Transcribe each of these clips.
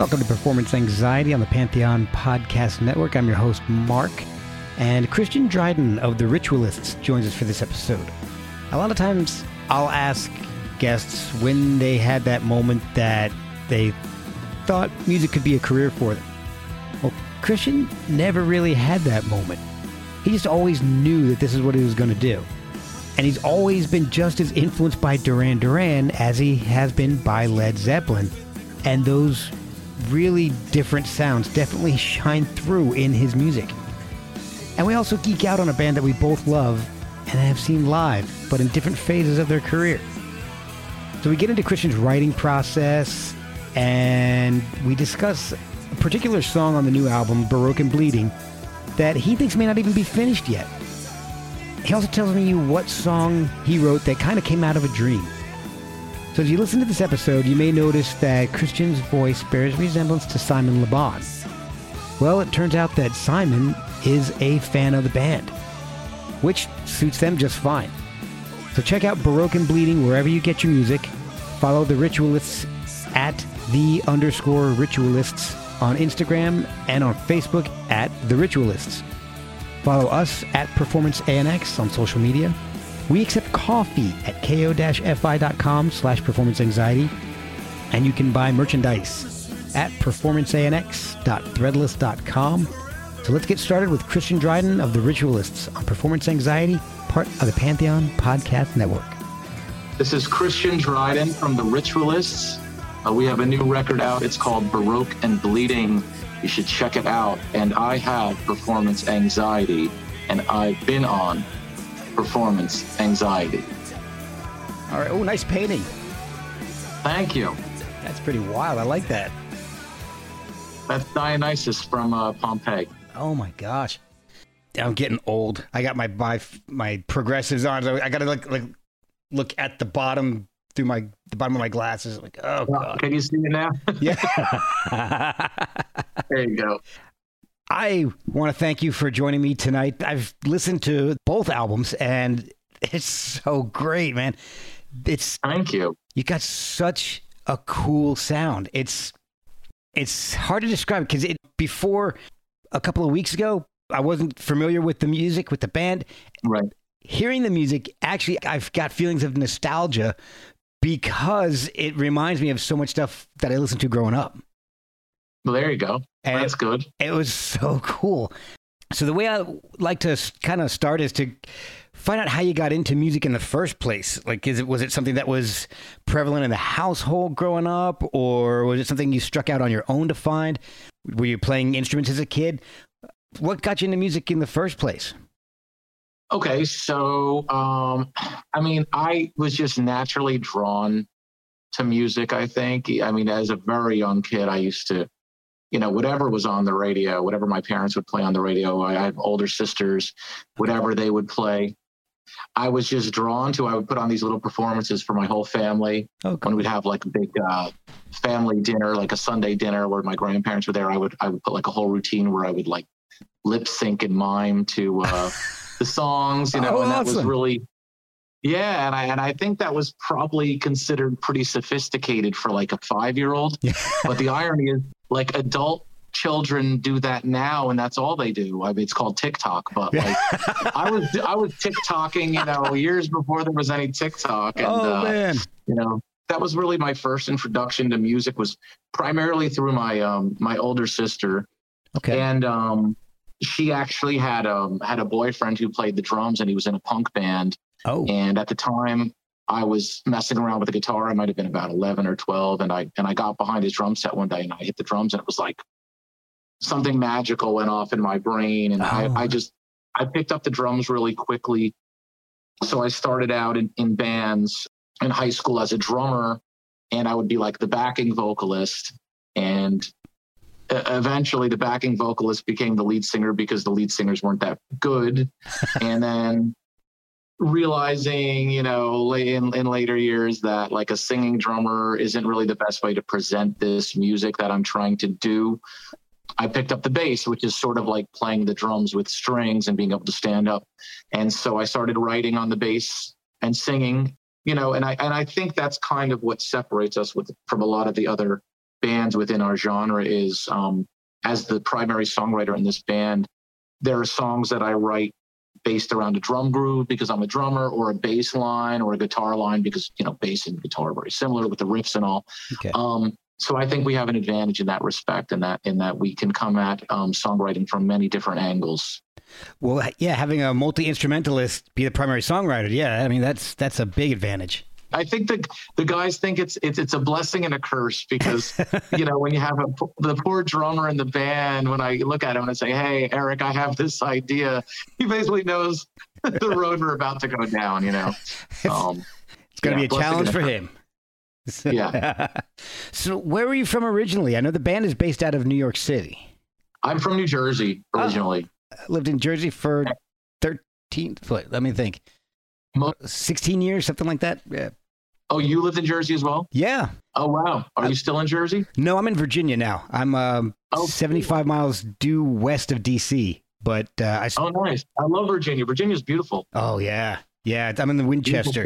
Welcome to Performance Anxiety on the Pantheon Podcast Network. I'm your host, Mark, and Christian Dryden of The Ritualists joins us for this episode. A lot of times I'll ask guests when they had that moment that they thought music could be a career for them. Well, Christian never really had that moment. He just always knew that this is what he was going to do. And he's always been just as influenced by Duran Duran as he has been by Led Zeppelin. And those really different sounds definitely shine through in his music. And we also geek out on a band that we both love and have seen live, but in different phases of their career. So we get into Christian's writing process, and we discuss a particular song on the new album, Baroque and Bleeding, that he thinks may not even be finished yet. He also tells me what song he wrote that kind of came out of a dream. So as you listen to this episode, you may notice that Christian's voice bears resemblance to Simon Le Bon. Well, it turns out that Simon is a fan of the band, which suits them just fine. So check out Baroque and Bleeding wherever you get your music. Follow The Ritualists at @the_ritualists on Instagram and on Facebook at The Ritualists. Follow us at Performance ANX on social media. We accept coffee at ko-fi.com/performanceanxiety, and you can buy merchandise at performanceanx.threadless.com. So let's get started with Christian Dryden of The Ritualists on Performance Anxiety, part of the Pantheon Podcast Network. This is Christian Dryden from The Ritualists. We have a new record out. It's called Baroque and Bleeding. You should check it out. And I have performance anxiety, and I've been on performance anxiety. All right. Oh, nice painting. Thank you. That's pretty wild. I like that. That's Dionysus from Pompeii. Oh my gosh, I'm getting old. I got my progressives on. So I gotta like look at the bottom through the bottom of my glasses. Like, oh God. Can you see it now? Yeah. There you go. I want to thank you for joining me tonight. I've listened to both albums, and it's so great, man. Thank you. You got such a cool sound. It's hard to describe because before a couple of weeks ago, I wasn't familiar with the music, with the band. Right. Hearing the music, actually, I've got feelings of nostalgia because it reminds me of so much stuff that I listened to growing up. Well, there you go. And that's good. It was so cool. So the way I like to kind of start is to find out how you got into music in the first place. Like, was it something that was prevalent in the household growing up, or was it something you struck out on your own to find? Were you playing instruments as a kid? What got you into music in the first place? Okay, so, I was just naturally drawn to music, I think. I mean, as a very young kid, I used to, whatever was on the radio, whatever my parents would play on the radio, I have older sisters, whatever they would play, I was just drawn to. I would put on these little performances for my whole family. Okay. When we'd have like a big family dinner, like a Sunday dinner where my grandparents were there, I would put like a whole routine where I would like lip sync and mime to the songs, and that was really... Yeah, and I think that was probably considered pretty sophisticated for like a 5-year-old. Yeah. But the irony is, like, adult children do that now, and that's all they do. I mean, it's called TikTok, but like I was TikToking, you know, years before there was any TikTok, and you know, that was really my first introduction to music, was primarily through my my older sister. Okay. And she actually had had a boyfriend who played the drums, and he was in a punk band. Oh. And at the time, I was messing around with the guitar. I might have been about 11 or 12, and I got behind his drum set one day, and I hit the drums, and it was like something magical went off in my brain, and I picked up the drums really quickly. So I started out in bands in high school as a drummer, and I would be like the backing vocalist, and eventually the backing vocalist became the lead singer because the lead singers weren't that good. And then realizing, you know, in later years that like a singing drummer isn't really the best way to present this music that I'm trying to do, I picked up the bass, which is sort of like playing the drums with strings and being able to stand up. And so I started writing on the bass and singing, you know, and I think that's kind of what separates us from a lot of the other bands within our genre is, as the primary songwriter in this band, there are songs that I write based around a drum groove because I'm a drummer, or a bass line or a guitar line because, you know, bass and guitar are very similar with the riffs and all. Okay. So I think we have an advantage in that respect, and in that we can come at songwriting from many different angles. Well, yeah, having a multi-instrumentalist be the primary songwriter, yeah, I mean that's a big advantage. I think the guys think it's a blessing and a curse because, you know, when you have the poor drummer in the band, when I look at him and I say, hey, Eric, I have this idea, he basically knows the road we're about to go down, you know. It's going to be a challenge for him. Yeah. So where were you from originally? I know the band is based out of New York City. I'm from New Jersey originally. I lived in Jersey for 16 years, something like that. Yeah. Oh, you lived in Jersey as well? Yeah. Oh, wow. Are you still in Jersey? No, I'm in Virginia now. I'm 75 miles due west of D.C., but Oh, nice. I love Virginia. Virginia's beautiful. Oh, yeah. Yeah, I'm in the Winchester.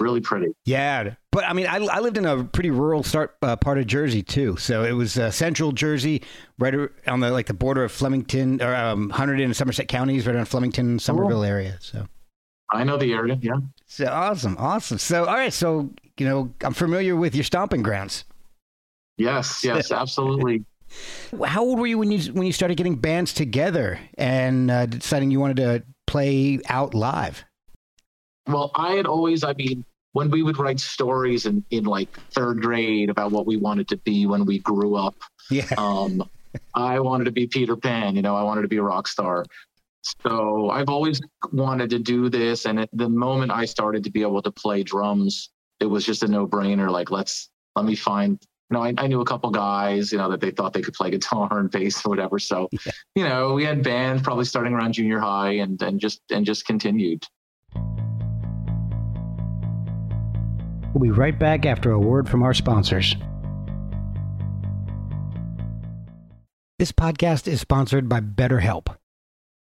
Really pretty. Yeah. But I mean, I lived in a pretty rural part of Jersey, too. So it was central Jersey, right on the border of Flemington, or Hunterdon and Somerset counties, right on Flemington, Somerville area, so... I know the area, yeah. So awesome. So, all right, so, you know, I'm familiar with your stomping grounds. Yes, absolutely. How old were you when you started getting bands together and deciding you wanted to play out live? Well, when we would write stories in like third grade about what we wanted to be when we grew up, yeah. I wanted to be Peter Pan, you know, I wanted to be a rock star. So I've always wanted to do this. And at the moment I started to be able to play drums, it was just a no-brainer. Like, let me find, you know, I knew a couple guys, you know, that they thought they could play guitar and bass or whatever. So, yeah. You know, we had bands probably starting around junior high and just continued. We'll be right back after a word from our sponsors. This podcast is sponsored by BetterHelp.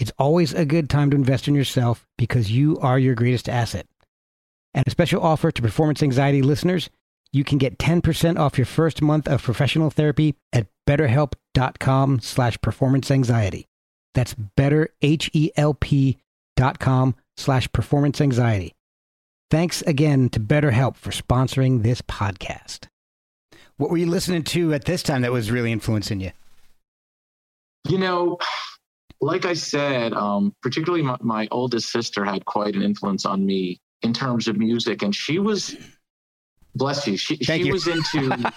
It's always a good time to invest in yourself, because you are your greatest asset. And a special offer to Performance Anxiety listeners, you can get 10% off your first month of professional therapy at betterhelp.com/performanceanxiety. That's betterhelp.com/performanceanxiety. Thanks again to BetterHelp for sponsoring this podcast. What were you listening to at this time that was really influencing you? You know... like I said, particularly my oldest sister had quite an influence on me in terms of music. And she was, bless you, she was into,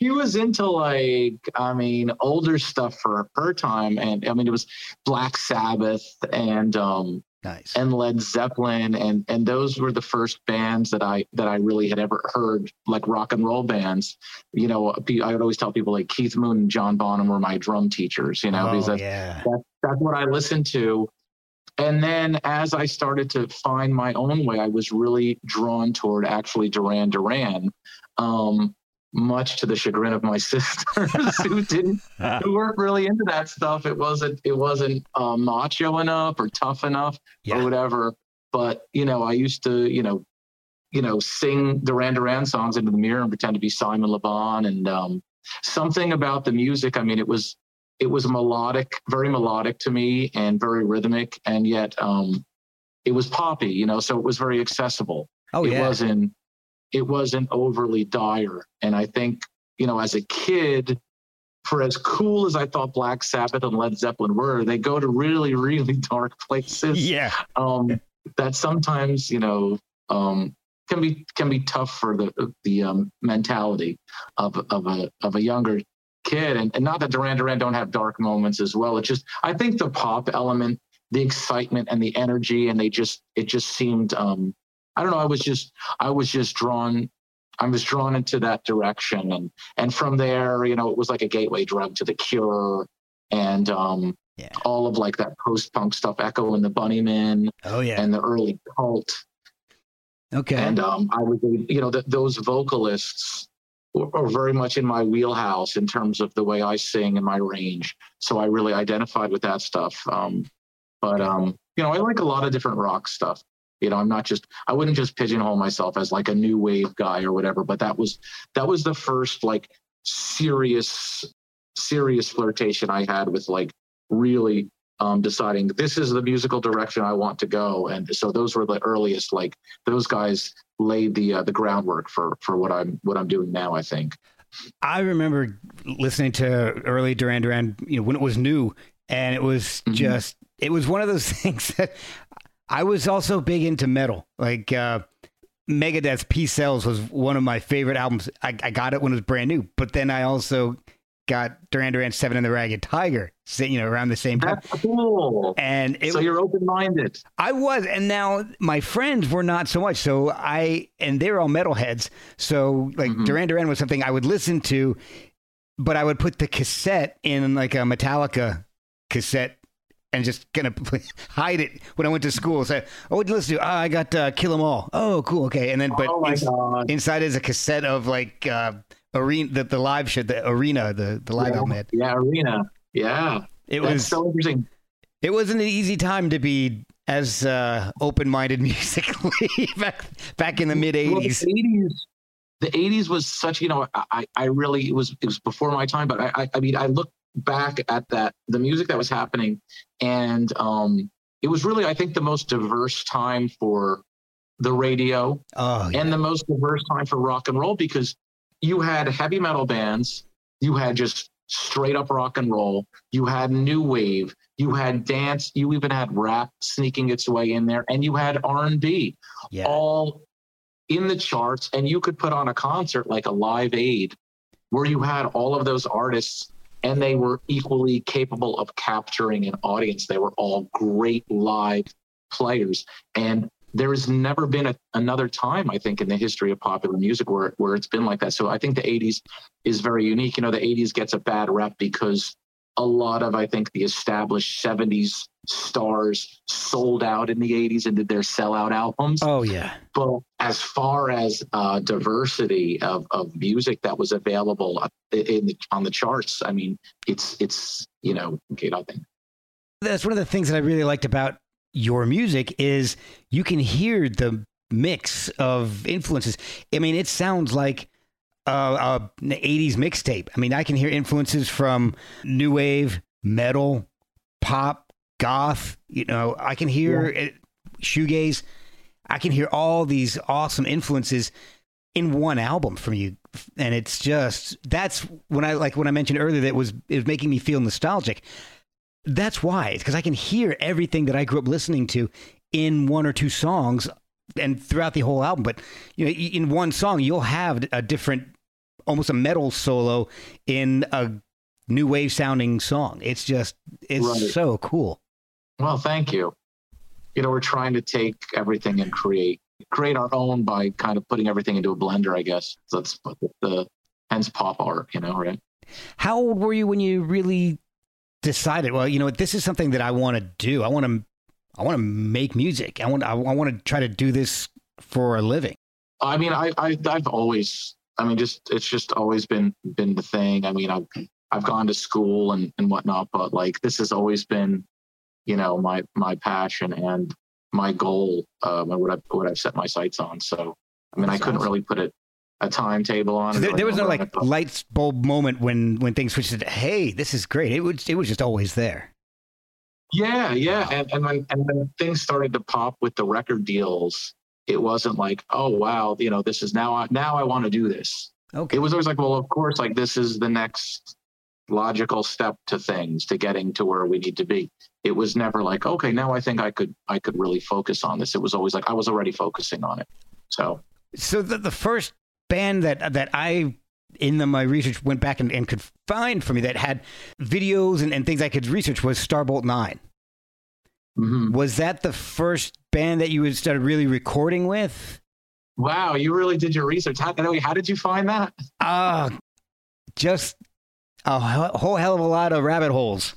she was into, like, I mean, older stuff for her time. And I mean, it was Black Sabbath and, nice. And Led Zeppelin, and those were the first bands that I really had ever heard, like rock and roll bands. You know, I would always tell people, like, Keith Moon and John Bonham were my drum teachers, you know, because that's what I listened to. And then as I started to find my own way, I was really drawn toward actually Duran Duran, much to the chagrin of my sisters who weren't really into that stuff. It wasn't macho enough or tough enough or whatever. But, you know, I used to, you know, sing Duran Duran songs into the mirror and pretend to be Simon Le Bon. And something about the music, I mean, it was melodic, very melodic to me, and very rhythmic, and yet it was poppy, you know, so it was very accessible. It wasn't overly dire. And I think, you know, as a kid, for as cool as I thought Black Sabbath and Led Zeppelin were, they go to really, really dark places. Yeah. That sometimes, you know, can be tough for the mentality of a younger kid. And not that Duran Duran don't have dark moments as well. It's just, I think the pop element, the excitement and the energy, and it just seemed, I don't know. I was drawn into that direction. And from there, you know, it was like a gateway drug to The Cure and all of, like, that post-punk stuff, Echo and the Bunnymen and the early Cult. Okay. And I would, you know, those vocalists are very much in my wheelhouse in terms of the way I sing and my range. So I really identified with that stuff. You know, I like a lot of different rock stuff. You know, I wouldn't just pigeonhole myself as, like, a new wave guy or whatever, but that was the first, like, serious flirtation I had with, like, really deciding this is the musical direction I want to go. And so those were the earliest, like, those guys laid the groundwork for what I'm doing now, I think. I remember listening to early Duran Duran, you know, when it was new, and it was just, it was one of those things that I was also big into metal. Like Megadeth's Peace Sells was one of my favorite albums. I got it when it was brand new, but then I also got Duran Duran's Seven and the Ragged Tiger, you know, around the same time. That's cool. And so you're open-minded. I was, and now my friends were not so much. So and they were all metalheads. So, like, Duran Duran was something I would listen to, but I would put the cassette in, like, a Metallica cassette and just kind of hide it when I went to school. So I would listen to, I got Kill 'Em All. Oh, cool. Okay. And then, but inside is a cassette of, like, Arena, the live show, the Arena, the live album. Yeah, Arena. Yeah. That's so interesting. It wasn't an easy time to be as open-minded musically back in the mid-'80s. The 80s was such, you know, I really, it was before my time, but I mean, I looked back at the music that was happening, and it was really, I think, the most diverse time for the radio and the most diverse time for rock and roll, because you had heavy metal bands, you had just straight up rock and roll, you had new wave, you had dance, you even had rap sneaking its way in there, and you had R&B all in the charts. And you could put on a concert like a Live Aid where you had all of those artists, and they were equally capable of capturing an audience. They were all great live players. And there has never been another time, I think, in the history of popular music where it's been like that. So I think the 80s is very unique. You know, the 80s gets a bad rep because a lot of, I think, the established 70s stars sold out in the 80s and did their sellout albums. Oh, yeah. But as far as diversity of music that was available on the charts, I mean, it's you know, nothing. That's one of the things that I really liked about your music is you can hear the mix of influences. I mean, it sounds like an 80s mixtape. I mean, I can hear influences from new wave, metal, pop, goth, you know, I can hear shoegaze. I can hear all these awesome influences in one album from you. And it's just, that's when I mentioned earlier, that it was making me feel nostalgic. That's why, because I can hear everything that I grew up listening to in one or two songs and throughout the whole album. But you know, in one song, you'll have a different, almost a metal solo in a new wave sounding song. It's just, it's right. So cool. Well, thank you. You know, we're trying to take everything and create our own by kind of putting everything into a blender, I guess. So that's the hence pop art, you know, right? How old were you when you really decided, well, you know, this is something that I want to do. I want to make music. I want to try to do this for a living. I mean, I've always, I mean, just, it's just always been the thing. I mean, I've gone to school and whatnot, but like, this has always been, you know, my passion and my goal, and what I've set my sights on. So, I mean, that's I couldn't awesome. Really put a timetable on it. There was no like light bulb moment when things switched to, hey, this is great. It was just always there. Yeah. And when things started to pop with the record deals, it wasn't like, oh, wow, you know, this is now I want to do this. Okay. It was always like, well, of course, like this is the next logical step to things, to getting to where we need to be. It was never like, okay, now I think I could really focus on this. It was always like, I was already focusing on it. So the first band that I, in my research, went back and could find for me that had videos and things I could research was Starbolt 9. Mm-hmm. Was that the first band that you started really recording with? Wow, you really did your research. How did you find that? Just a whole hell of a lot of rabbit holes.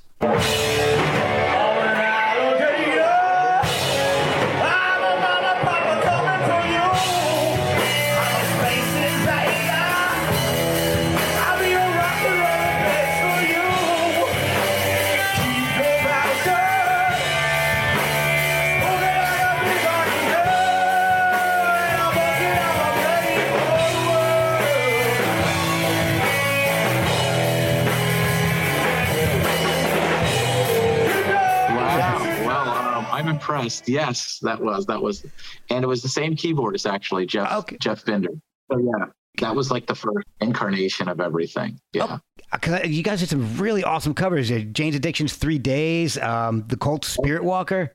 Impressed. Yes, that was, and it was the same keyboardist actually, Jeff Binder. So yeah, that was like the first incarnation of everything. Yeah, because you guys did some really awesome covers. Jane's Addiction's 3 Days, the Colt's Spirit Walker.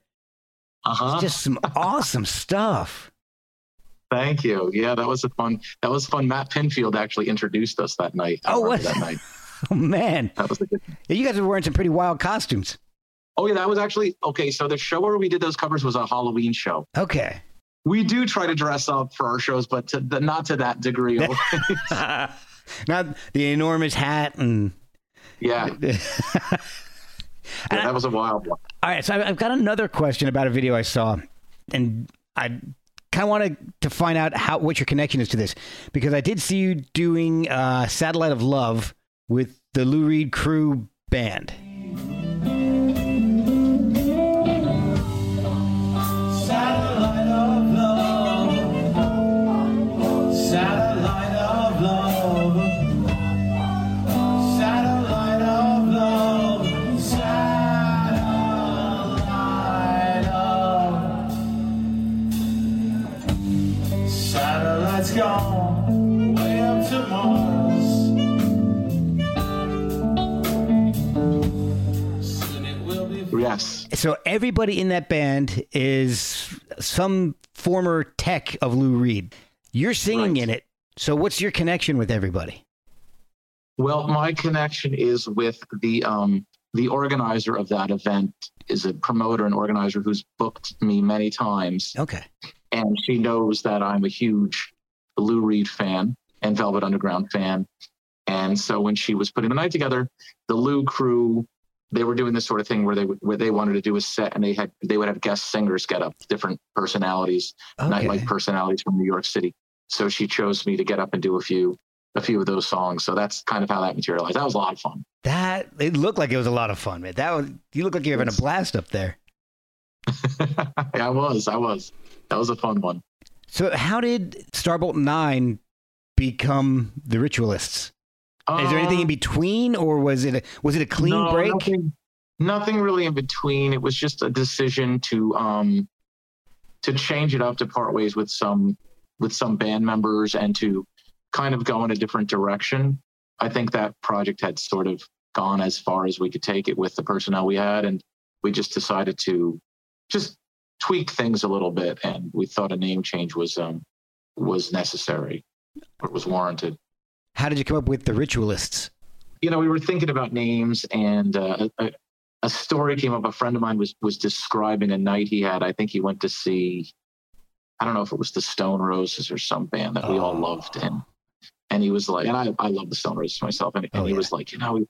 It's just some awesome stuff. Thank you. Yeah, that was fun. Matt Pinfield actually introduced us that night. Oh man, that was a good one. Yeah, you guys were wearing some pretty wild costumes. Oh, yeah, that was actually, okay, so the show where we did those covers was a Halloween show. Okay. We do try to dress up for our shows, but not to that degree. Not the enormous hat and... Yeah. Yeah, that was a wild one. All right, so I've got another question about a video I saw, and I kind of wanted to find out what your connection is to this, because I did see you doing Satellite of Love with the Lou Reed Crew Band. Gone way up to Mars. Soon it will be. Yes. So everybody in that band is some former tech of Lou Reed. You're singing right in it. So what's your connection with everybody? Well, my connection is with the organizer of that event is a promoter and organizer who's booked me many times. Okay. And she knows that I'm a huge Lou Reed fan and Velvet Underground fan. And so when she was putting the night together, the Lou Crew, they were doing this sort of thing where they wanted to do a set, and they would have guest singers get up, different personalities, okay, nightlife personalities from New York City. So she chose me to get up and do a few of those songs. So that's kind of how that materialized. That was a lot of fun. It looked like it was a lot of fun, man. You look like you're having a blast up there. I was. That was a fun one. So how did Starbolt 9 become the Ritualists? Is there anything in between, or was it a clean break? Nothing really in between. It was just a decision to change it up, to part ways with some band members and to kind of go in a different direction. I think that project had sort of gone as far as we could take it with the personnel we had. And we just decided to just tweak things a little bit. And we thought a name change was necessary, or was warranted. How did you come up with The Ritualists? You know, we were thinking about names, and a story came up. A friend of mine was describing a night he had. I think he went to see, I don't know if it was the Stone Roses or some band that we all loved. And he was like, and I love the Stone Roses myself. And he was like, you know,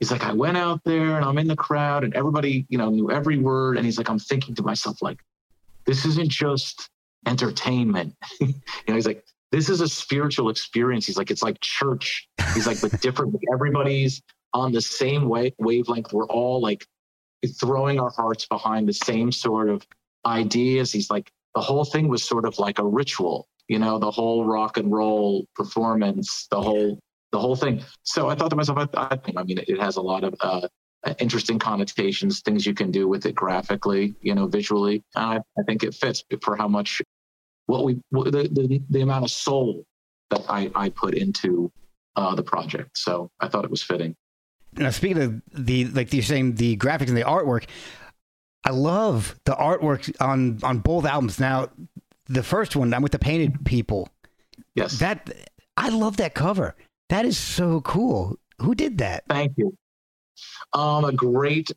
he's like, I went out there and I'm in the crowd and everybody, you know, knew every word. And he's like, I'm thinking to myself, like, this isn't just entertainment. You know, he's like, this is a spiritual experience. He's like, it's like church. He's like, but different. Everybody's on the same wavelength. We're all like throwing our hearts behind the same sort of ideas. He's like, the whole thing was sort of like a ritual, you know, the whole rock and roll performance, the whole thing. So I thought to myself, it has a lot of interesting connotations, things you can do with it graphically, you know, visually. I think it fits for how much, the amount of soul that I put into the project. So I thought it was fitting. Now, speaking of you're saying, the graphics and the artwork, I love the artwork on both albums. Now, the first one, I'm with the Painted People. Yes. I love that cover. That is so cool. Who did that? Thank you. A great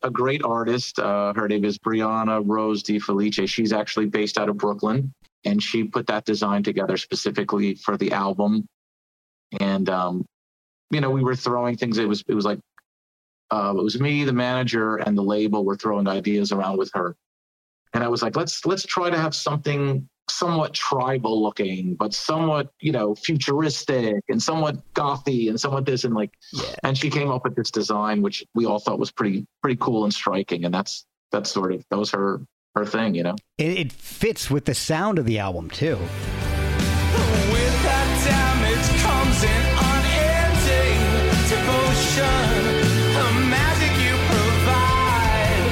artist. Her name is Brianna Rose Di Felice. She's actually based out of Brooklyn, and she put that design together specifically for the album. And, you know, we were throwing things. It was like, it was me, the manager, and the label were throwing ideas around with her. And I was like, let's try to have something somewhat tribal looking, but somewhat, you know, futuristic and somewhat gothy and somewhat this and like, yeah. And she came up with this design, which we all thought was pretty cool and striking. And that's sort of, that was her thing, you know, it fits with the sound of the album too. With that damage comes an unending devotion. The magic you provide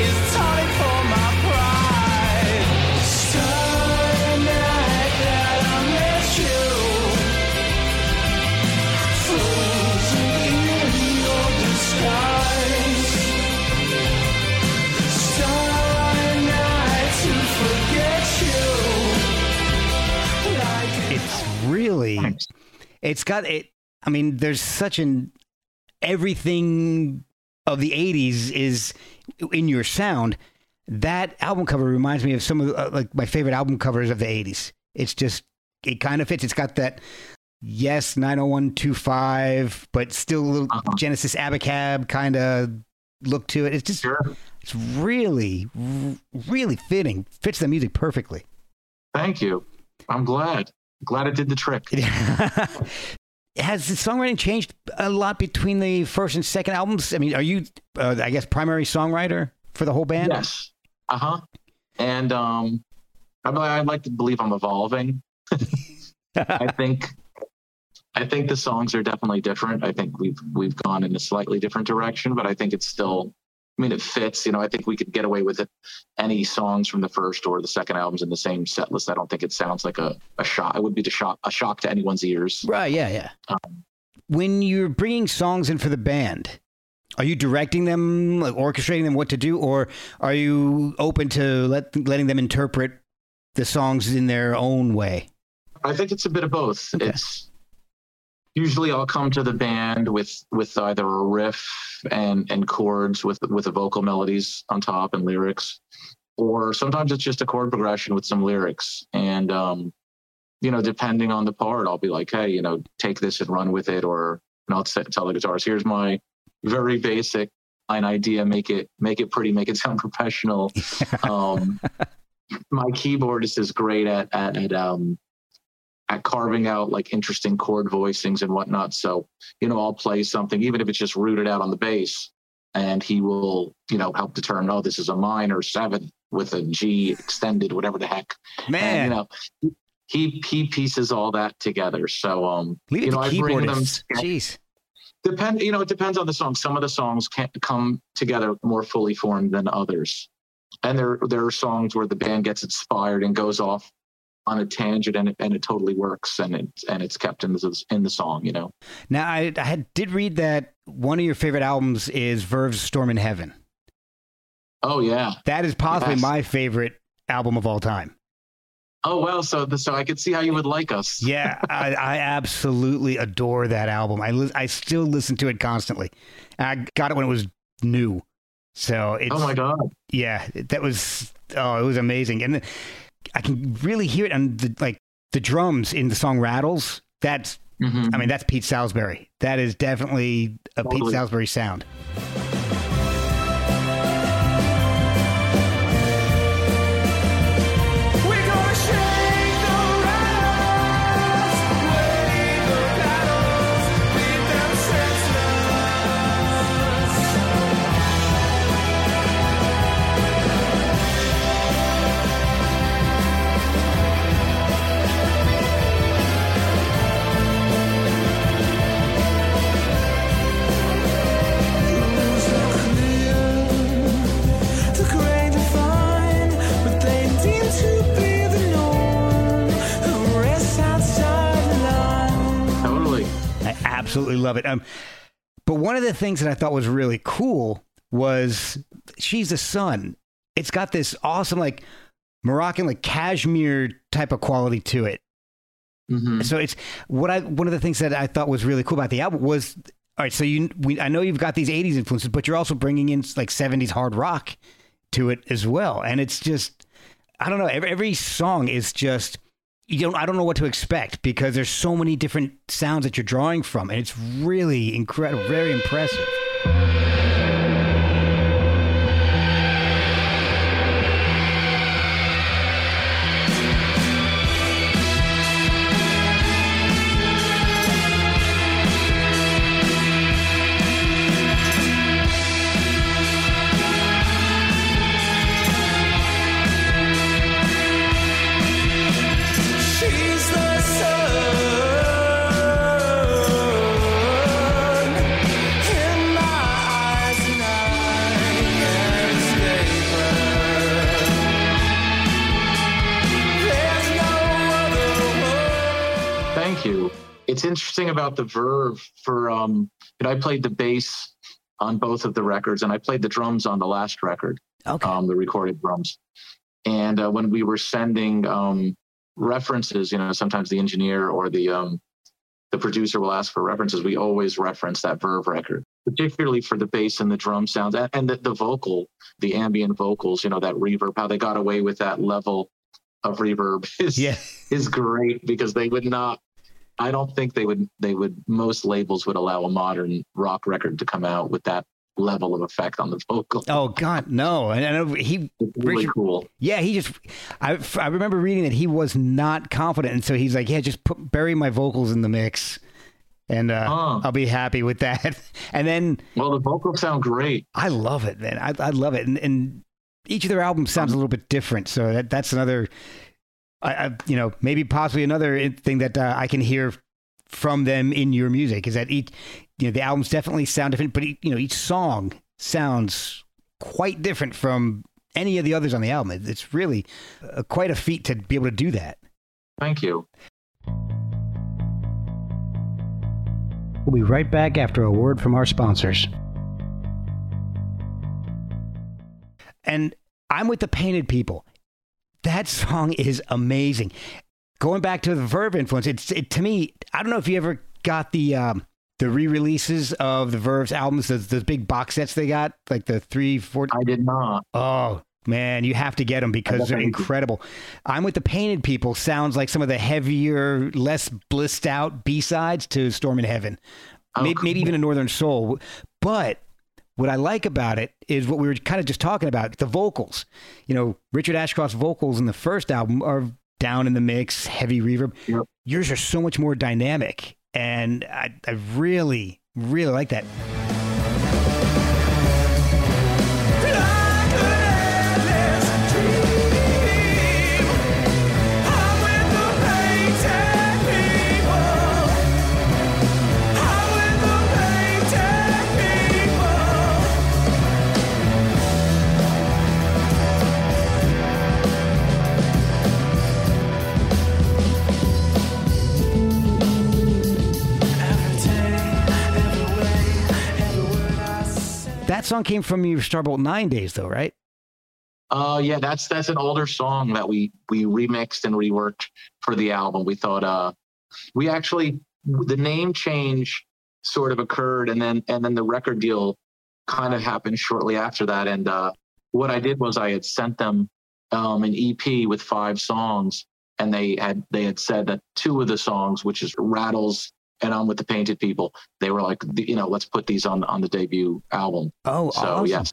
is tonic for my pride. Starry night that I met you, frozen in your disguise. Starry night to forget you. Like it's really... Thanks. It's got it. I mean, there's such an everything of the 80s is in your sound. That album cover reminds me of some of like my favorite album covers of the 80s. It's just, it kind of fits. It's got that, yes, 90125, but still a little Genesis Abacab kind of look to it. It's just, sure. It's really, really fitting. Fits the music perfectly. Thank you. I'm glad. Glad it did the trick. Has the songwriting changed a lot between the first and second albums? I mean, are you, I guess, primary songwriter for the whole band? Yes. Uh-huh. And I'd like to believe I'm evolving. I think the songs are definitely different. I think we've gone in a slightly different direction, but I think it's still, I mean, it fits. You know, I think we could get away with it. Any songs from the first or the second albums in the same set list, I don't think it sounds like a shock. It would be a shock to anyone's ears. Right, yeah. When you're bringing songs in for the band, are you directing them, like orchestrating them what to do, or are you open to letting them interpret the songs in their own way? I think it's a bit of both. Okay. It's... usually I'll come to the band with either a riff and chords with a vocal melodies on top and lyrics, or sometimes it's just a chord progression with some lyrics. And, you know, depending on the part, I'll be like, hey, you know, take this and run with it. Or, and I'll tell the guitarist, here's my very basic line idea. Make it pretty, make it sound professional. My keyboardist is great at carving out like interesting chord voicings and whatnot. So, you know, I'll play something, even if it's just rooted out on the bass, and he will, you know, help determine, oh, this is a minor seventh with a G extended, whatever the heck. Man, and, you know, he pieces all that together. So, leave you know, I bring them. Jeez. You know, it depends on the song. Some of the songs can come together more fully formed than others, and there are songs where the band gets inspired and goes off on a tangent, and it totally works, and it's kept in the song, you know. Now, I did read that one of your favorite albums is Verve's Storm in Heaven. Oh yeah, that is possibly my favorite album of all time. Oh well, so I could see how you would like us. Yeah, I absolutely adore that album. I still listen to it constantly. I got it when it was new, so it's, oh my god, yeah, it was amazing, and I can really hear it on the drums in the song Rattles. That's I mean, that's Pete Salisbury. That is definitely a Pete Salisbury sound. Absolutely love it. But one of the things that I thought was really cool was She's the Sun. It's got this awesome Moroccan cashmere type of quality to it. Mm-hmm. So it's one of the things that I thought was really cool about the album was, all right, so I know you've got these 80s influences, but you're also bringing in 70s hard rock to it as well. And it's just, I don't know, every song is just, I don't know what to expect because there's so many different sounds that you're drawing from, and it's really incredible, very impressive. It's interesting about the Verve for, I played the bass on both of the records, and I played the drums on the last record, okay. The recorded drums. And when we were sending references, sometimes the engineer or the producer will ask for references. We always reference that Verve record, particularly for the bass and the drum sounds and the vocal, the ambient vocals, that reverb, how they got away with that level of reverb is great because they would not. I don't think they would most labels would allow a modern rock record to come out with that level of effect on the vocal. Oh God, no. And it's really cool. Yeah. He just, I remember reading that he was not confident. And so he's like, yeah, just bury my vocals in the mix and I'll be happy with that. And then, well, the vocals sound great. I love it, man. I love it. And each of their albums sounds a little bit different. So that's another, maybe possibly another thing that I can hear from them in your music is that each, the albums definitely sound different, but each song sounds quite different from any of the others on the album. It's really quite a feat to be able to do that. Thank you. We'll be right back after a word from our sponsors. And I'm with the Painted People. That song is amazing. Going back to the Verve influence, it to me, I don't know if you ever got the re-releases of the Verve's albums, those big box sets they got, like the 3, 4. I did not. Oh, man, you have to get them because they're incredible. I'm with the Painted People sounds like some of the heavier, less blissed out B-sides to Storm in Heaven. Maybe even a Northern Soul. But what I like about it is what we were kind of just talking about, the vocals. Richard Ashcroft's vocals in the first album are down in the mix, heavy reverb. Yep. Yours are so much more dynamic, and I really, really like that. That song came from your Starbolt 9 days, though, right? Yeah, that's an older song that we remixed and reworked for the album. We thought we actually, the name change sort of occurred, and then the record deal kind of happened shortly after that. And what I did was I had sent them an EP with 5 songs, and they had said that 2 of the songs, which is Rattles and I'm with the Painted People, they were like, let's put these on the debut album. Oh, so awesome. Yes.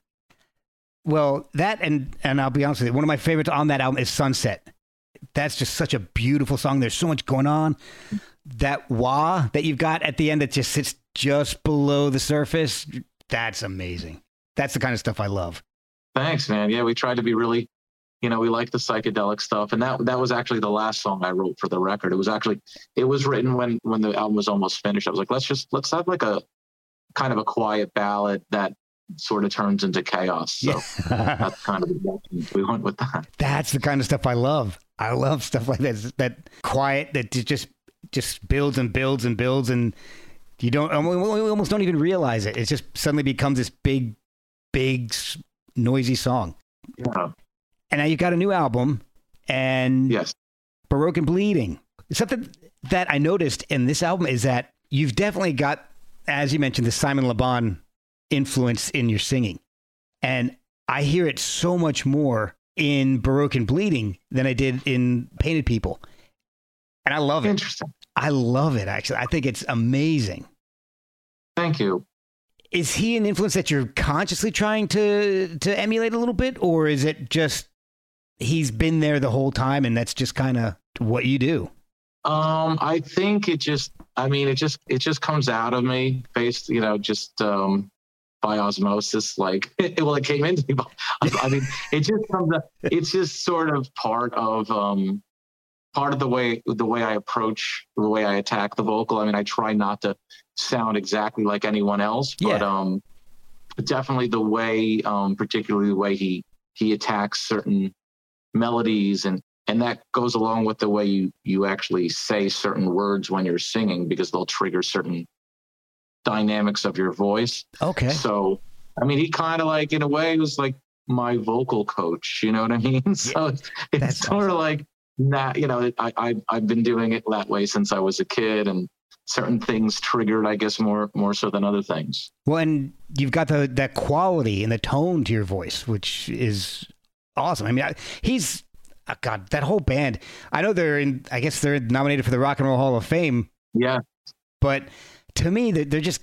Well, that and I'll be honest with you, one of my favorites on that album is Sunset. That's just such a beautiful song. There's so much going on. That wah that you've got at the end that just sits just below the surface, that's amazing. That's the kind of stuff I love. Thanks, man. Yeah, we tried to be really, we like the psychedelic stuff. And that was actually the last song I wrote for the record. It was written when the album was almost finished. I was like, let's have like a kind of a quiet ballad that sort of turns into chaos. So that's kind of we went with that. That's the kind of stuff I love. I love stuff like that. That quiet that just builds and builds and builds, and we almost don't even realize it. It just suddenly becomes this big, big noisy song. Yeah. And now you've got a new album, and yes, Baroque and Bleeding. Something that I noticed in this album is that you've definitely got, as you mentioned, the Simon Le Bon influence in your singing. And I hear it so much more in Baroque and Bleeding than I did in Painted People. And I love it. Interesting. I love it, actually. I think it's amazing. Thank you. Is he an influence that you're consciously trying to emulate a little bit, or is it just he's been there the whole time and that's just kind of what you do? I think it just comes out of me based, by osmosis, it came into me. I mean, it just comes up. It's just sort of part of the way I approach, the way I attack the vocal. I mean, I try not to sound exactly like anyone else, but yeah. Definitely the way, particularly the way he attacks certain melodies, and that goes along with the way you actually say certain words when you're singing, because they'll trigger certain dynamics of your voice. Okay. So, I mean, he kind of like, in a way, was like my vocal coach, you know what I mean? So it's sort of like, nah, I've been doing it that way since I was a kid, and certain things triggered, I guess, more so than other things. Well, and you've got that quality and the tone to your voice, which is awesome. I mean, that whole band, I know they're nominated for the Rock and Roll Hall of Fame. Yeah. But to me, they're just,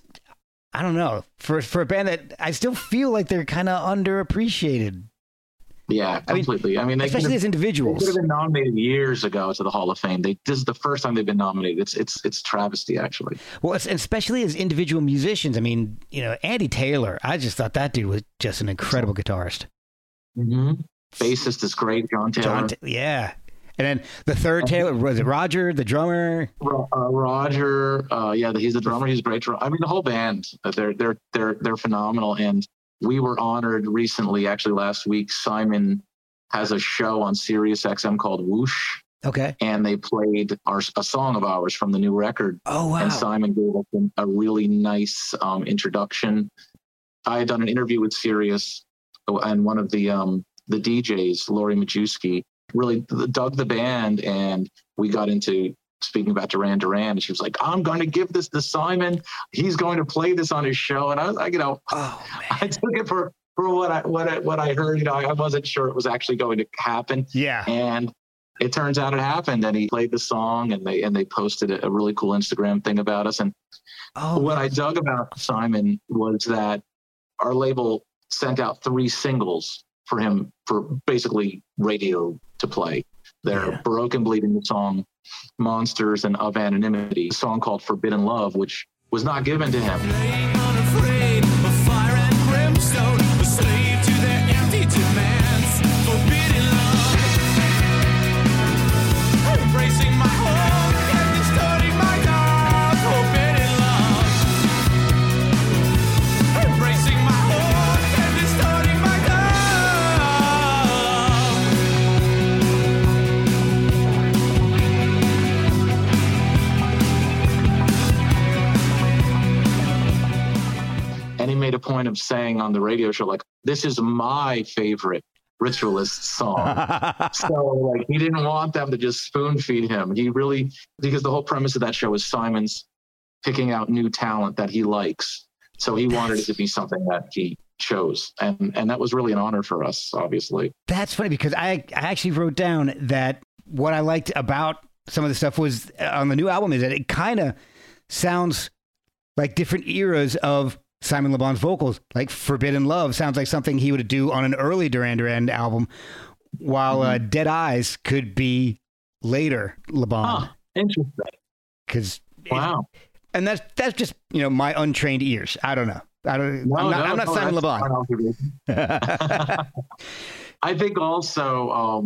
I don't know, for a band that I still feel like they're kind of underappreciated. Yeah, completely. I mean, especially as individuals. They could have been nominated years ago to the Hall of Fame. This is the first time they've been nominated. It's travesty, actually. Well, especially as individual musicians. I mean, Andy Taylor, I just thought that dude was just an incredible guitarist. Mm-hmm. Bassist is great, John Taylor. Yeah. And then the third Taylor, was it Roger, the drummer? Roger, yeah, he's the drummer. He's a great drummer. I mean, the whole band, they're phenomenal. And we were honored recently, actually last week. Simon has a show on SiriusXM called Woosh. Okay. And they played a song of ours from the new record. Oh, wow. And Simon gave us a really nice introduction. I had done an interview with Sirius, and one of the DJs, Lori Majewski, really dug the band, and we got into speaking about Duran Duran, and she was like, I'm going to give this to Simon. He's going to play this on his show. And I was like, I took it for what I heard. I wasn't sure it was actually going to happen. Yeah. And it turns out it happened, and he played the song, and they posted a really cool Instagram thing about us. And what I dug about Simon was that our label sent out 3 singles for him, for basically radio to play. They're Baroque and Bleeding, the song Monsters, and Of Anonymity, a song called Forbidden Love, which was not given to him. Unafraid of fire and brimstone, a slave to their empty demands. Forbidden love, embracing my home and distorting my God. Forbidden love, embracing my home and distorting my God. made a point of saying on the radio show, like, this is my favorite Ritualist song. So like, he didn't want them to just spoon feed him. He really, because the whole premise of that show is Simon's picking out new talent that he likes. So he wanted it to be something that he chose. And that was really an honor for us, obviously. That's funny, because I actually wrote down that what I liked about some of the stuff was on the new album is that it kind of sounds like different eras of Simon Le Bon's vocals. Like Forbidden Love sounds like something he would do on an early Duran Duran album, while Dead Eyes could be later Le Bon. Ah, interesting. Because wow. And that's just, you know, my untrained ears. I don't know. I'm not Simon Le Bon. I think also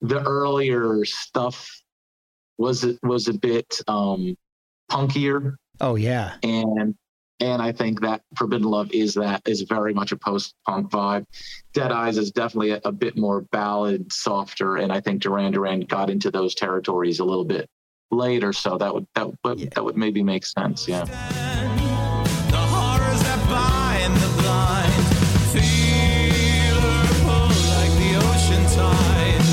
the earlier stuff was a bit punkier. Oh yeah. And I think that Forbidden Love is very much a post-punk vibe. Dead Eyes is definitely a bit more ballad, softer, and I think Duran Duran got into those territories a little bit later, so that would maybe make sense, yeah. The horrors that bind the blind, feel her pull like the ocean tide,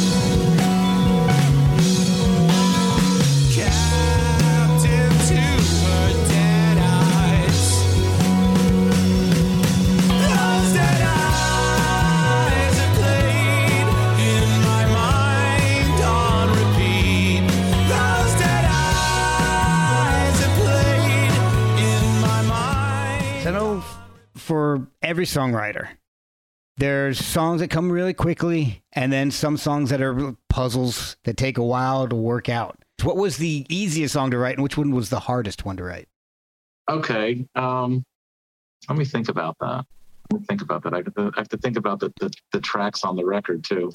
captive to her death. I know for every songwriter, there's songs that come really quickly, and then some songs that are puzzles that take a while to work out. What was the easiest song to write, and which one was the hardest one to write? Okay. Let me think about that. I have to think about the tracks on the record, too.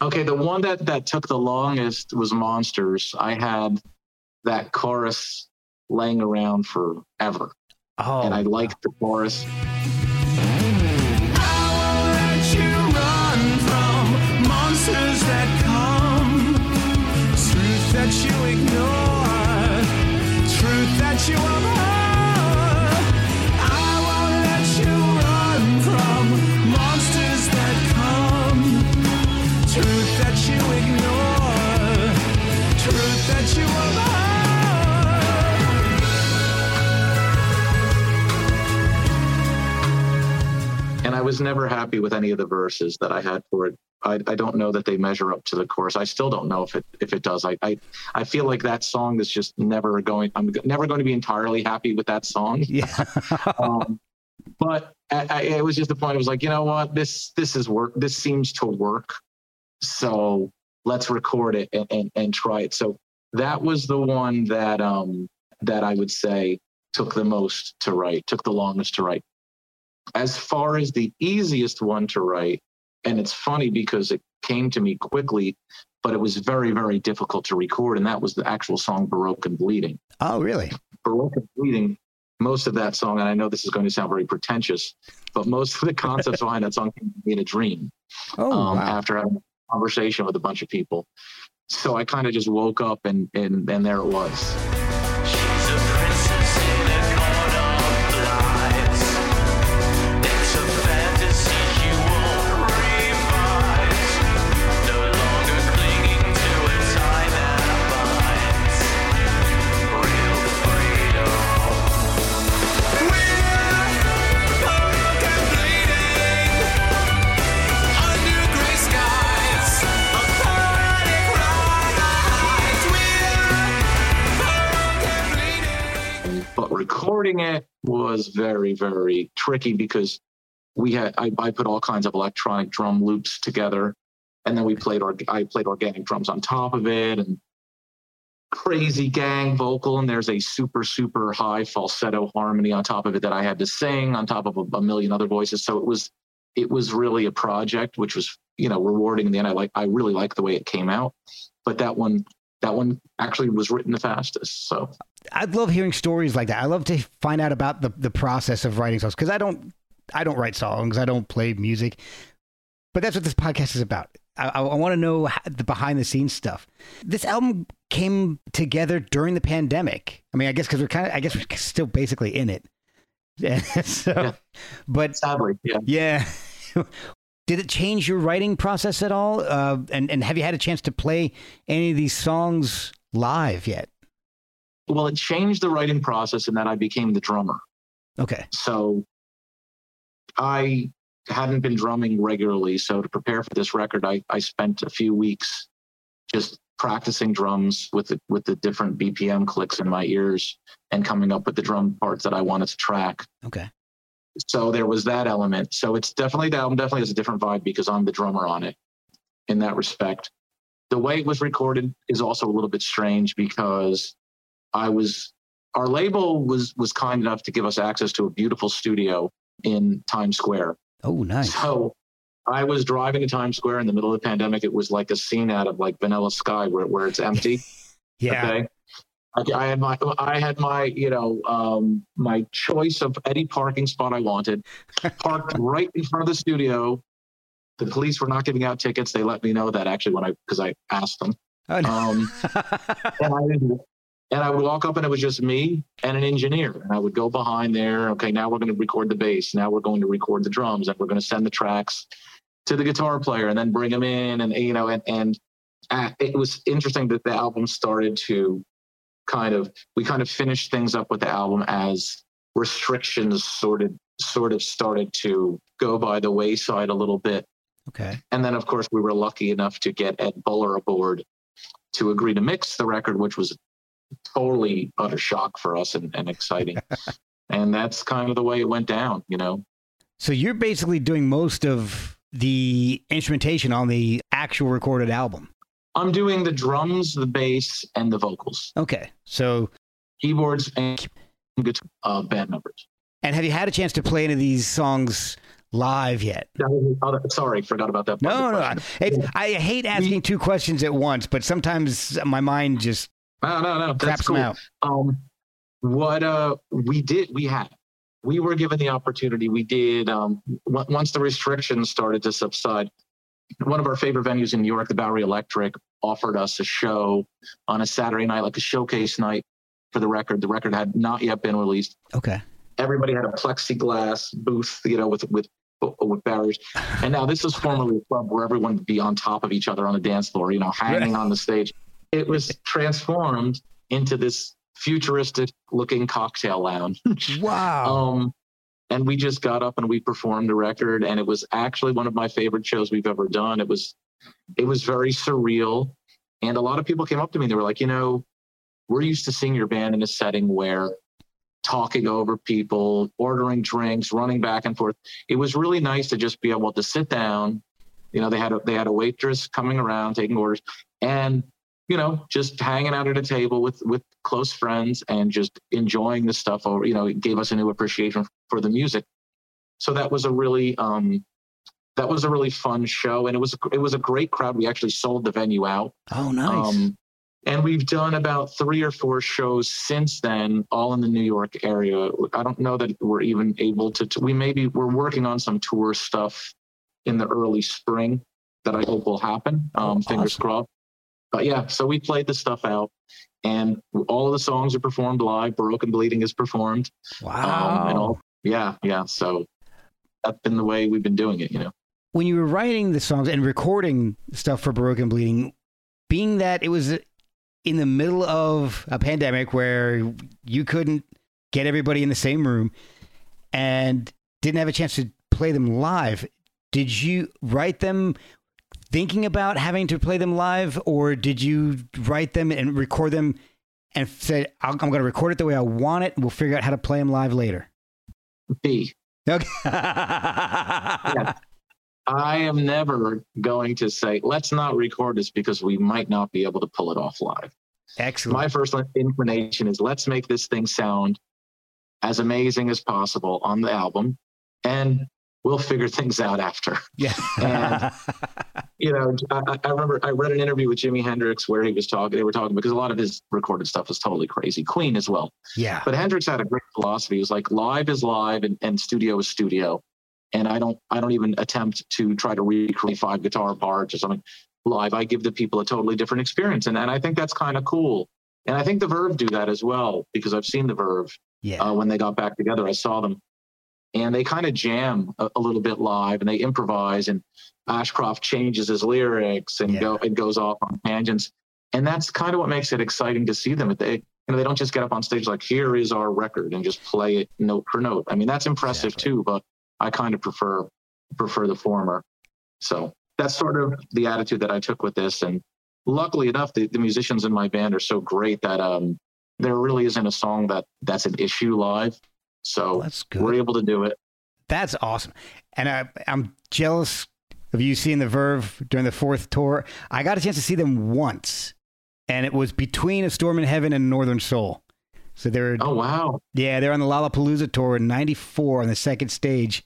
Okay, the one that took the longest was Monsters. I had that chorus laying around forever. Oh, and I liked the chorus. I will let you run from monsters that come, truth that you ignore, truth that you abhor. I will let you run from monsters that come, truth that you ignore, truth that you abhor. And I was never happy with any of the verses that I had for it. I don't know that they measure up to the chorus. I still don't know if it does. I feel like that song is just never going. I'm never going to be entirely happy with that song. Yeah. But it was just the point. I was like, you know what? This seems to work. So let's record it and try it. So that was the one that I would say took the longest to write. As far as the easiest one to write, and it's funny because it came to me quickly, but it was very, very difficult to record, and that was the actual song Baroque and Bleeding. Oh, really? Baroque and Bleeding, most of that song, and I know this is going to sound very pretentious, but most of the concepts behind that song came to me in a dream after having a conversation with a bunch of people. So I kind of just woke up, and there it was. Recording it was very, very tricky because I put all kinds of electronic drum loops together, and then I played organic drums on top of it, and crazy gang vocal, and there's a super, super high falsetto harmony on top of it that I had to sing on top of a million other voices. So it was really a project, which was, you know, rewarding in the end. I really like the way it came out, but that one actually was written the fastest. So I love hearing stories like that. I love to find out about the process of writing songs, because I don't write songs. I don't play music. But that's what this podcast is about. I want to know the behind the scenes stuff. This album came together during the pandemic. I mean, I guess because we're still basically in it. So, yeah. But sadly, yeah. Did it change your writing process at all? And have you had a chance to play any of these songs live yet? Well, it changed the writing process in that I became the drummer. Okay. So I hadn't been drumming regularly. So to prepare for this record, I spent a few weeks just practicing drums with the different BPM clicks in my ears and coming up with the drum parts that I wanted to track. Okay. So there was that element. So it's definitely, the album definitely has a different vibe because I'm the drummer on it in that respect. The way it was recorded is also a little bit strange because our label was kind enough to give us access to a beautiful studio in Times Square. Oh, nice. So I was driving to Times Square in the middle of the pandemic. It was like a scene out of like Vanilla Sky where it's empty. Yeah. Okay. I had my, my choice of any parking spot I wanted, parked right in front of the studio. The police were not giving out tickets. They let me know that actually because I asked them. Oh, no. And I would walk up and it was just me and an engineer. And I would go behind there. Okay, now we're going to record the bass. Now we're going to record the drums. And we're going to send the tracks to the guitar player and then bring them in. And, it was interesting that the album started to we finished things up with the album as restrictions sort of started to go by the wayside a little bit. Okay. And then, of course, we were lucky enough to get Ed Buller aboard to agree to mix the record, which was totally utter shock for us and exciting. And that's kind of the way it went down, So you're basically doing most of the instrumentation on the actual recorded album. I'm doing the drums, the bass, and the vocals. Okay. So keyboards and guitar, band members. And have you had a chance to play any of these songs live yet? Sorry, forgot about that. No. I hate asking two questions at once, but sometimes my mind just... No, that's cool. Out. We were given the opportunity. We did, once the restrictions started to subside, one of our favorite venues in New York, the Bowery Electric, offered us a show on a Saturday night, like a showcase night for the record. The record had not yet been released. Okay. Everybody had a plexiglass booth, with barriers. And now this was formerly a club where everyone would be on top of each other on the dance floor, hanging on the stage. It was transformed into this futuristic looking cocktail lounge. Wow. And we just got up and we performed the record, and it was actually one of my favorite shows we've ever done. It was very surreal, and a lot of people came up to me and they were like, we're used to seeing your band in a setting where talking over people, ordering drinks, running back and forth. It was really nice to just be able to sit down. They had a waitress coming around taking orders, and just hanging out at a table with close friends and just enjoying the stuff. It gave us a new appreciation for the music. So that was a really fun show, and it was a great crowd. We actually sold the venue out. Oh, nice. And we've done about 3 or 4 shows since then, all in the New York area. I don't know that we're even able to. We're working on some tour stuff in the early spring that I hope will happen. Fingers crossed. But yeah, so we played the stuff out, and all of the songs are performed live. Baroque and Bleeding is performed. Wow. So that's been the way we've been doing it, When you were writing the songs and recording stuff for Baroque and Bleeding, being that it was in the middle of a pandemic where you couldn't get everybody in the same room and didn't have a chance to play them live, did you write them thinking about having to play them live, or did you write them and record them and say, I'm going to record it the way I want it, and we'll figure out how to play them live later? B. Okay. Yeah. I am never going to say, let's not record this because we might not be able to pull it off live. Excellent. My first inclination is, let's make this thing sound as amazing as possible on the album, and we'll figure things out after. Yeah. And, I remember I read an interview with Jimi Hendrix where they were talking because a lot of his recorded stuff was totally crazy. Queen as well. Yeah. But Hendrix had a great philosophy. He was like, live is live and studio is studio. And I don't even attempt to try to recreate 5 guitar parts or something live. I give the people a totally different experience. And I think that's kind of cool. And I think the Verve do that as well, because I've seen the Verve when they got back together. I saw them. And they kind of jam a little bit live, and they improvise, and Ashcroft changes his lyrics and goes off on tangents. And that's kind of what makes it exciting to see them. They don't just get up on stage like, here is our record, and just play it note for note. I mean, that's impressive too, but I kind of prefer the former. So that's sort of the attitude that I took with this. And luckily enough, the musicians in my band are so great that there really isn't a song that's an issue live. So that's good. We're able to do it. That's awesome. And I'm jealous of you seeing the Verve during the 4th tour. I got a chance to see them once, and it was between A Storm in Heaven and Northern Soul. So they were, oh, wow. Yeah, they're on the Lollapalooza tour in 94 on the 2nd stage.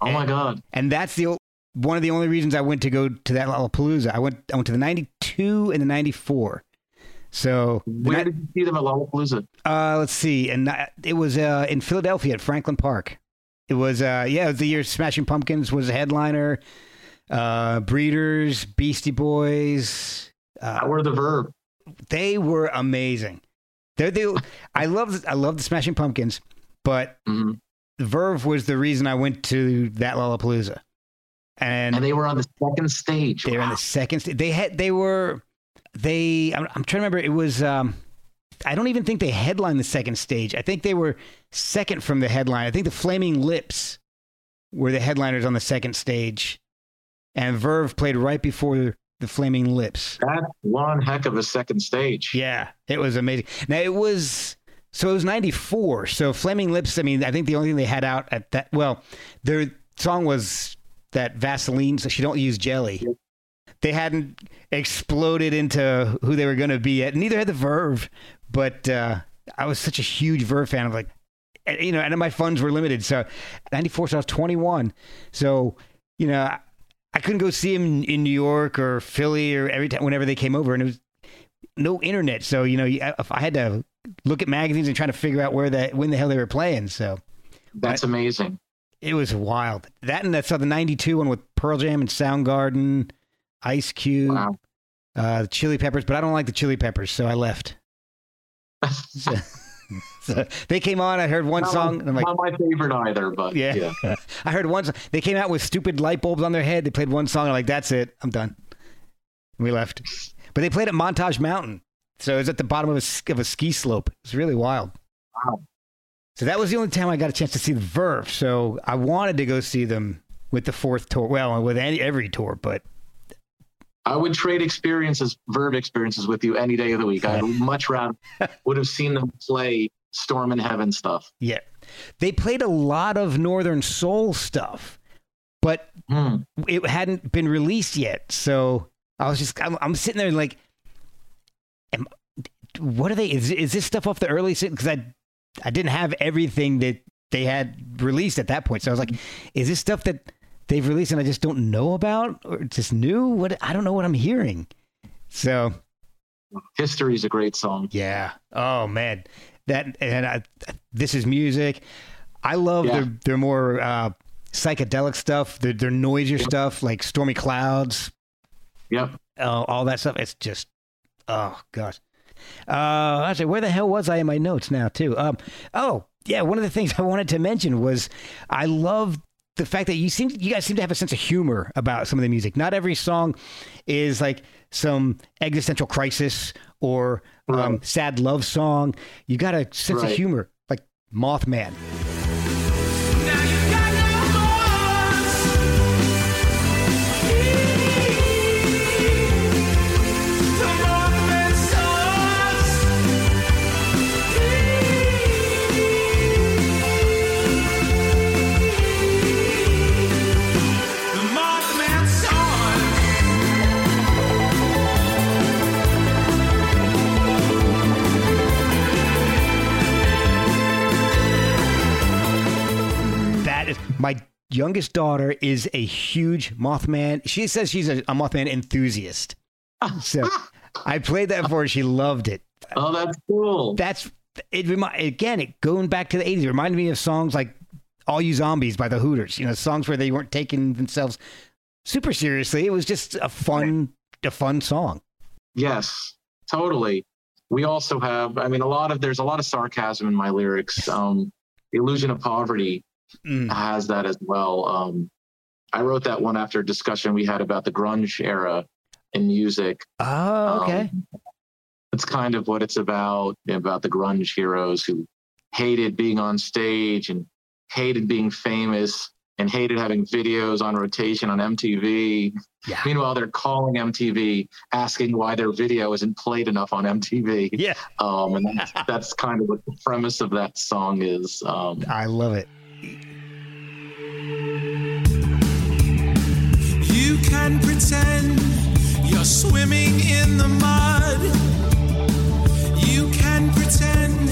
Oh, my God. And that's one of the only reasons I went to go to that Lollapalooza. I went to the 92 and the 94. So where did you see them at Lollapalooza? Let's see. And it was in Philadelphia at Franklin Park. It was, it was the year Smashing Pumpkins was a headliner. Breeders, Beastie Boys. How were the Verve? They were amazing. I love the Smashing Pumpkins, but the Verve was the reason I went to that Lollapalooza. And they were on the 2nd stage. They were on the 2nd stage. I'm trying to remember. It was, I don't even think they headlined the 2nd stage. I think they were 2nd from the headline. I think the Flaming Lips were the headliners on the 2nd stage. And Verve played right before the Flaming Lips. That's one heck of a 2nd stage. Yeah, it was amazing. Now, it was 94. So Flaming Lips, I mean, I think the only thing they had out at that, well, their song was that Vaseline, so she don't use jelly. Yeah. They hadn't exploded into who they were going to be yet. Neither had the Verve, but I was such a huge Verve fan. I'm like, and my funds were limited. So 94, so I was 21. So, I couldn't go see him in New York or Philly or every time, whenever they came over, and it was no internet. So, if I had to look at magazines and try to figure out when the hell they were playing. So that's amazing. It was wild. That, and I saw the 92 one with Pearl Jam and Soundgarden, Ice Cube, wow. Chili Peppers, but I don't like the Chili Peppers. So I left. So they came on. I heard one song. And I'm like, not my favorite either, but yeah. I heard one song. They came out with stupid light bulbs on their head. They played one song. And I'm like, that's it. I'm done. And we left. But they played at Montage Mountain, so it was at the bottom of a ski slope. It's really wild. Wow. So that was the only time I got a chance to see the Verve. So I wanted to go see them with the 4th tour. Well, with every tour, but I would trade Verve experiences with you any day of the week. I much rather would have seen them play Storm in Heaven stuff. Yeah. They played a lot of Northern Soul stuff, but it hadn't been released yet. So I was just, I'm sitting there like, what are they, is this stuff off the early, because I didn't have everything that they had released at that point. So I was like, is this stuff that they've released and I just don't know about, or it's just new? What? I don't know what I'm hearing. So History is a great song. Yeah. Oh man. That, and This Is Music. I love their more psychedelic stuff, their noisier stuff, like Stormy Clouds. Yep. All that stuff. It's just, oh gosh. Actually, where the hell was I in my notes now too? One of the things I wanted to mention was I love the fact that you guys seem to have a sense of humor about some of the music. Not every song is like some existential crisis or sad love song. You got a sense of humor, like Mothman. Now you got no My youngest daughter is a huge Mothman. She says she's a Mothman enthusiast. So I played that for her. She loved it. Oh, that's cool. That's it. Again, going back to the 80s, it reminded me of songs like All You Zombies by the Hooters, you know, songs where they weren't taking themselves super seriously. It was just a fun song. Yes, totally. We also have, I mean, there's a lot of sarcasm in my lyrics. Illusion of Poverty has that as well. I wrote that one after a discussion we had about the grunge era in music. Oh, okay. It's kind of what it's about the grunge heroes who hated being on stage and hated being famous and hated having videos on rotation on MTV. Yeah. Meanwhile, they're calling MTV, asking why their video isn't played enough on MTV. Yeah. And that's kind of what the premise of that song is. I love it. You can pretend you're swimming in the mud. You can pretend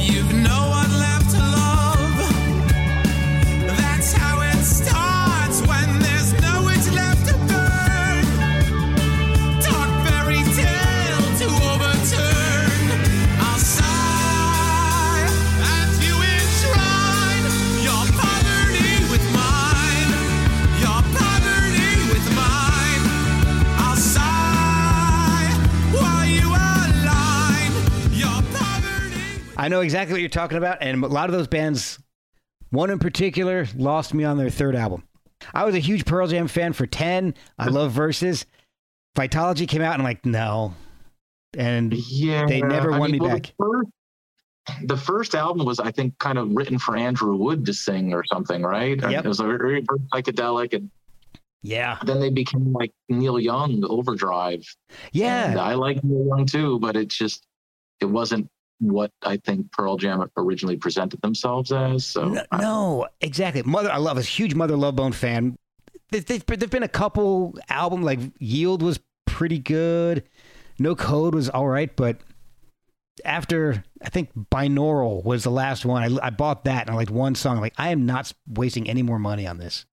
you've no one left to love. That's how it starts when there's no one left to burn. Dark fairy tale to overturn. I'll sigh as you enshrine your poverty with mine. Your poverty with mine. I'll sigh while you align your poverty. I know exactly what you're talking about, and a lot of those bands. One in particular lost me on their third album. I was a huge Pearl Jam fan for 10. I love Verses. Vitology came out and I'm like, no. And they never won me back. The first album was, I think, kind of written for Andrew Wood to sing or something, right? Yep. It was very psychedelic. And yeah. Then they became like Neil Young, Overdrive. Yeah. And I like Neil Young too, but it wasn't what I think Pearl Jam originally presented themselves as. No, exactly. I was a huge Mother Love Bone fan. There've been a couple albums, like Yield was pretty good. No Code was all right, but after, I think Binaural was the last one. I bought that and I liked one song. Like, I am not wasting any more money on this.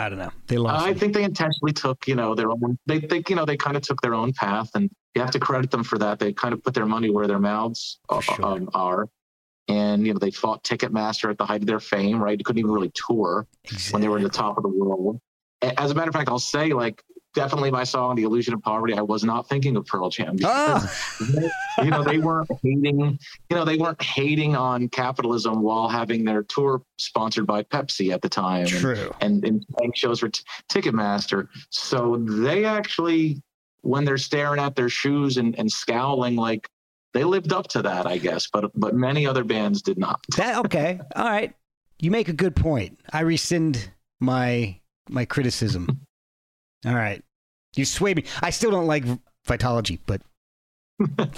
I don't know. They lost. I think they intentionally took, their own. They think, they kind of took their own path, and you have to credit them for that. They kind of put their money where their mouths are, and they fought Ticketmaster at the height of their fame, right? They couldn't even really tour when they were at the top of the world. As a matter of fact, I'll say, like, definitely my song "The Illusion of Poverty," I was not thinking of Pearl Jam. They weren't hating on capitalism while having their tour sponsored by Pepsi at the time. True. And playing shows for Ticketmaster. So they actually, when they're staring at their shoes and scowling, like, they lived up to that, I guess. But many other bands did not. Okay. All right. You make a good point. I rescind my criticism. All right. You sway me. I still don't like Vitology, but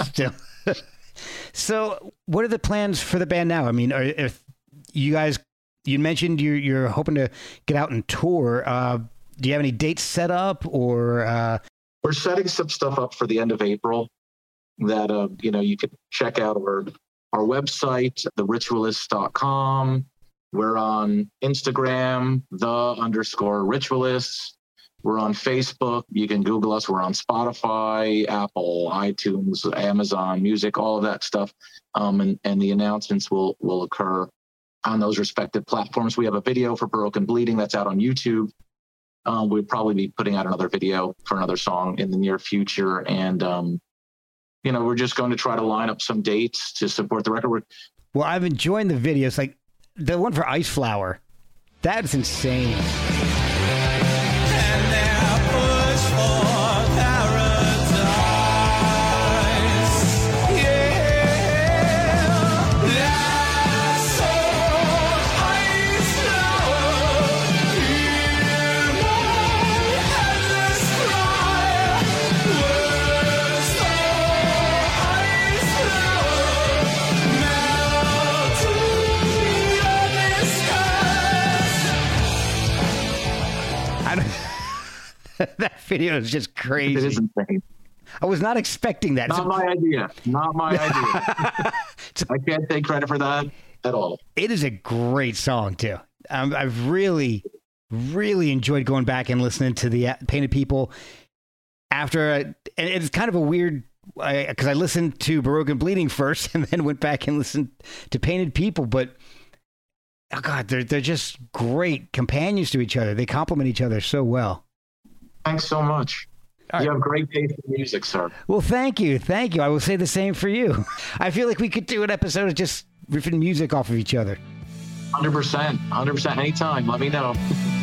still. So what are the plans for the band now? I mean, if you guys, you mentioned you're hoping to get out and tour. Do you have any dates set up or? We're setting some stuff up for the end of April that, you could check out our website, theritualists.com. We're on Instagram, _ritualists. We're on Facebook. You can Google us. We're on Spotify, Apple, iTunes, Amazon Music, all of that stuff. And the announcements will occur on those respective platforms. We have a video for Baroque and Bleeding that's out on YouTube. We'd probably be putting out another video for another song in the near future. And, we're just going to try to line up some dates to support the record. Well, I've enjoyed the videos. Like the one for Ice Flower. That's insane. That video is just crazy. It is insane. I was not expecting that. Not my idea. I can't take credit for that at all. It is a great song, too. I've really, really enjoyed going back and listening to the Painted People after. And it's kind of a weird, because I listened to Baroque and Bleeding first and then went back and listened to Painted People. But oh God, they're just great companions to each other. They complement each other so well. Thanks so much. You have great taste in music, sir. Well, thank you. Thank you. I will say the same for you. I feel like we could do an episode of just riffing music off of each other. 100%. 100%. Anytime. Let me know.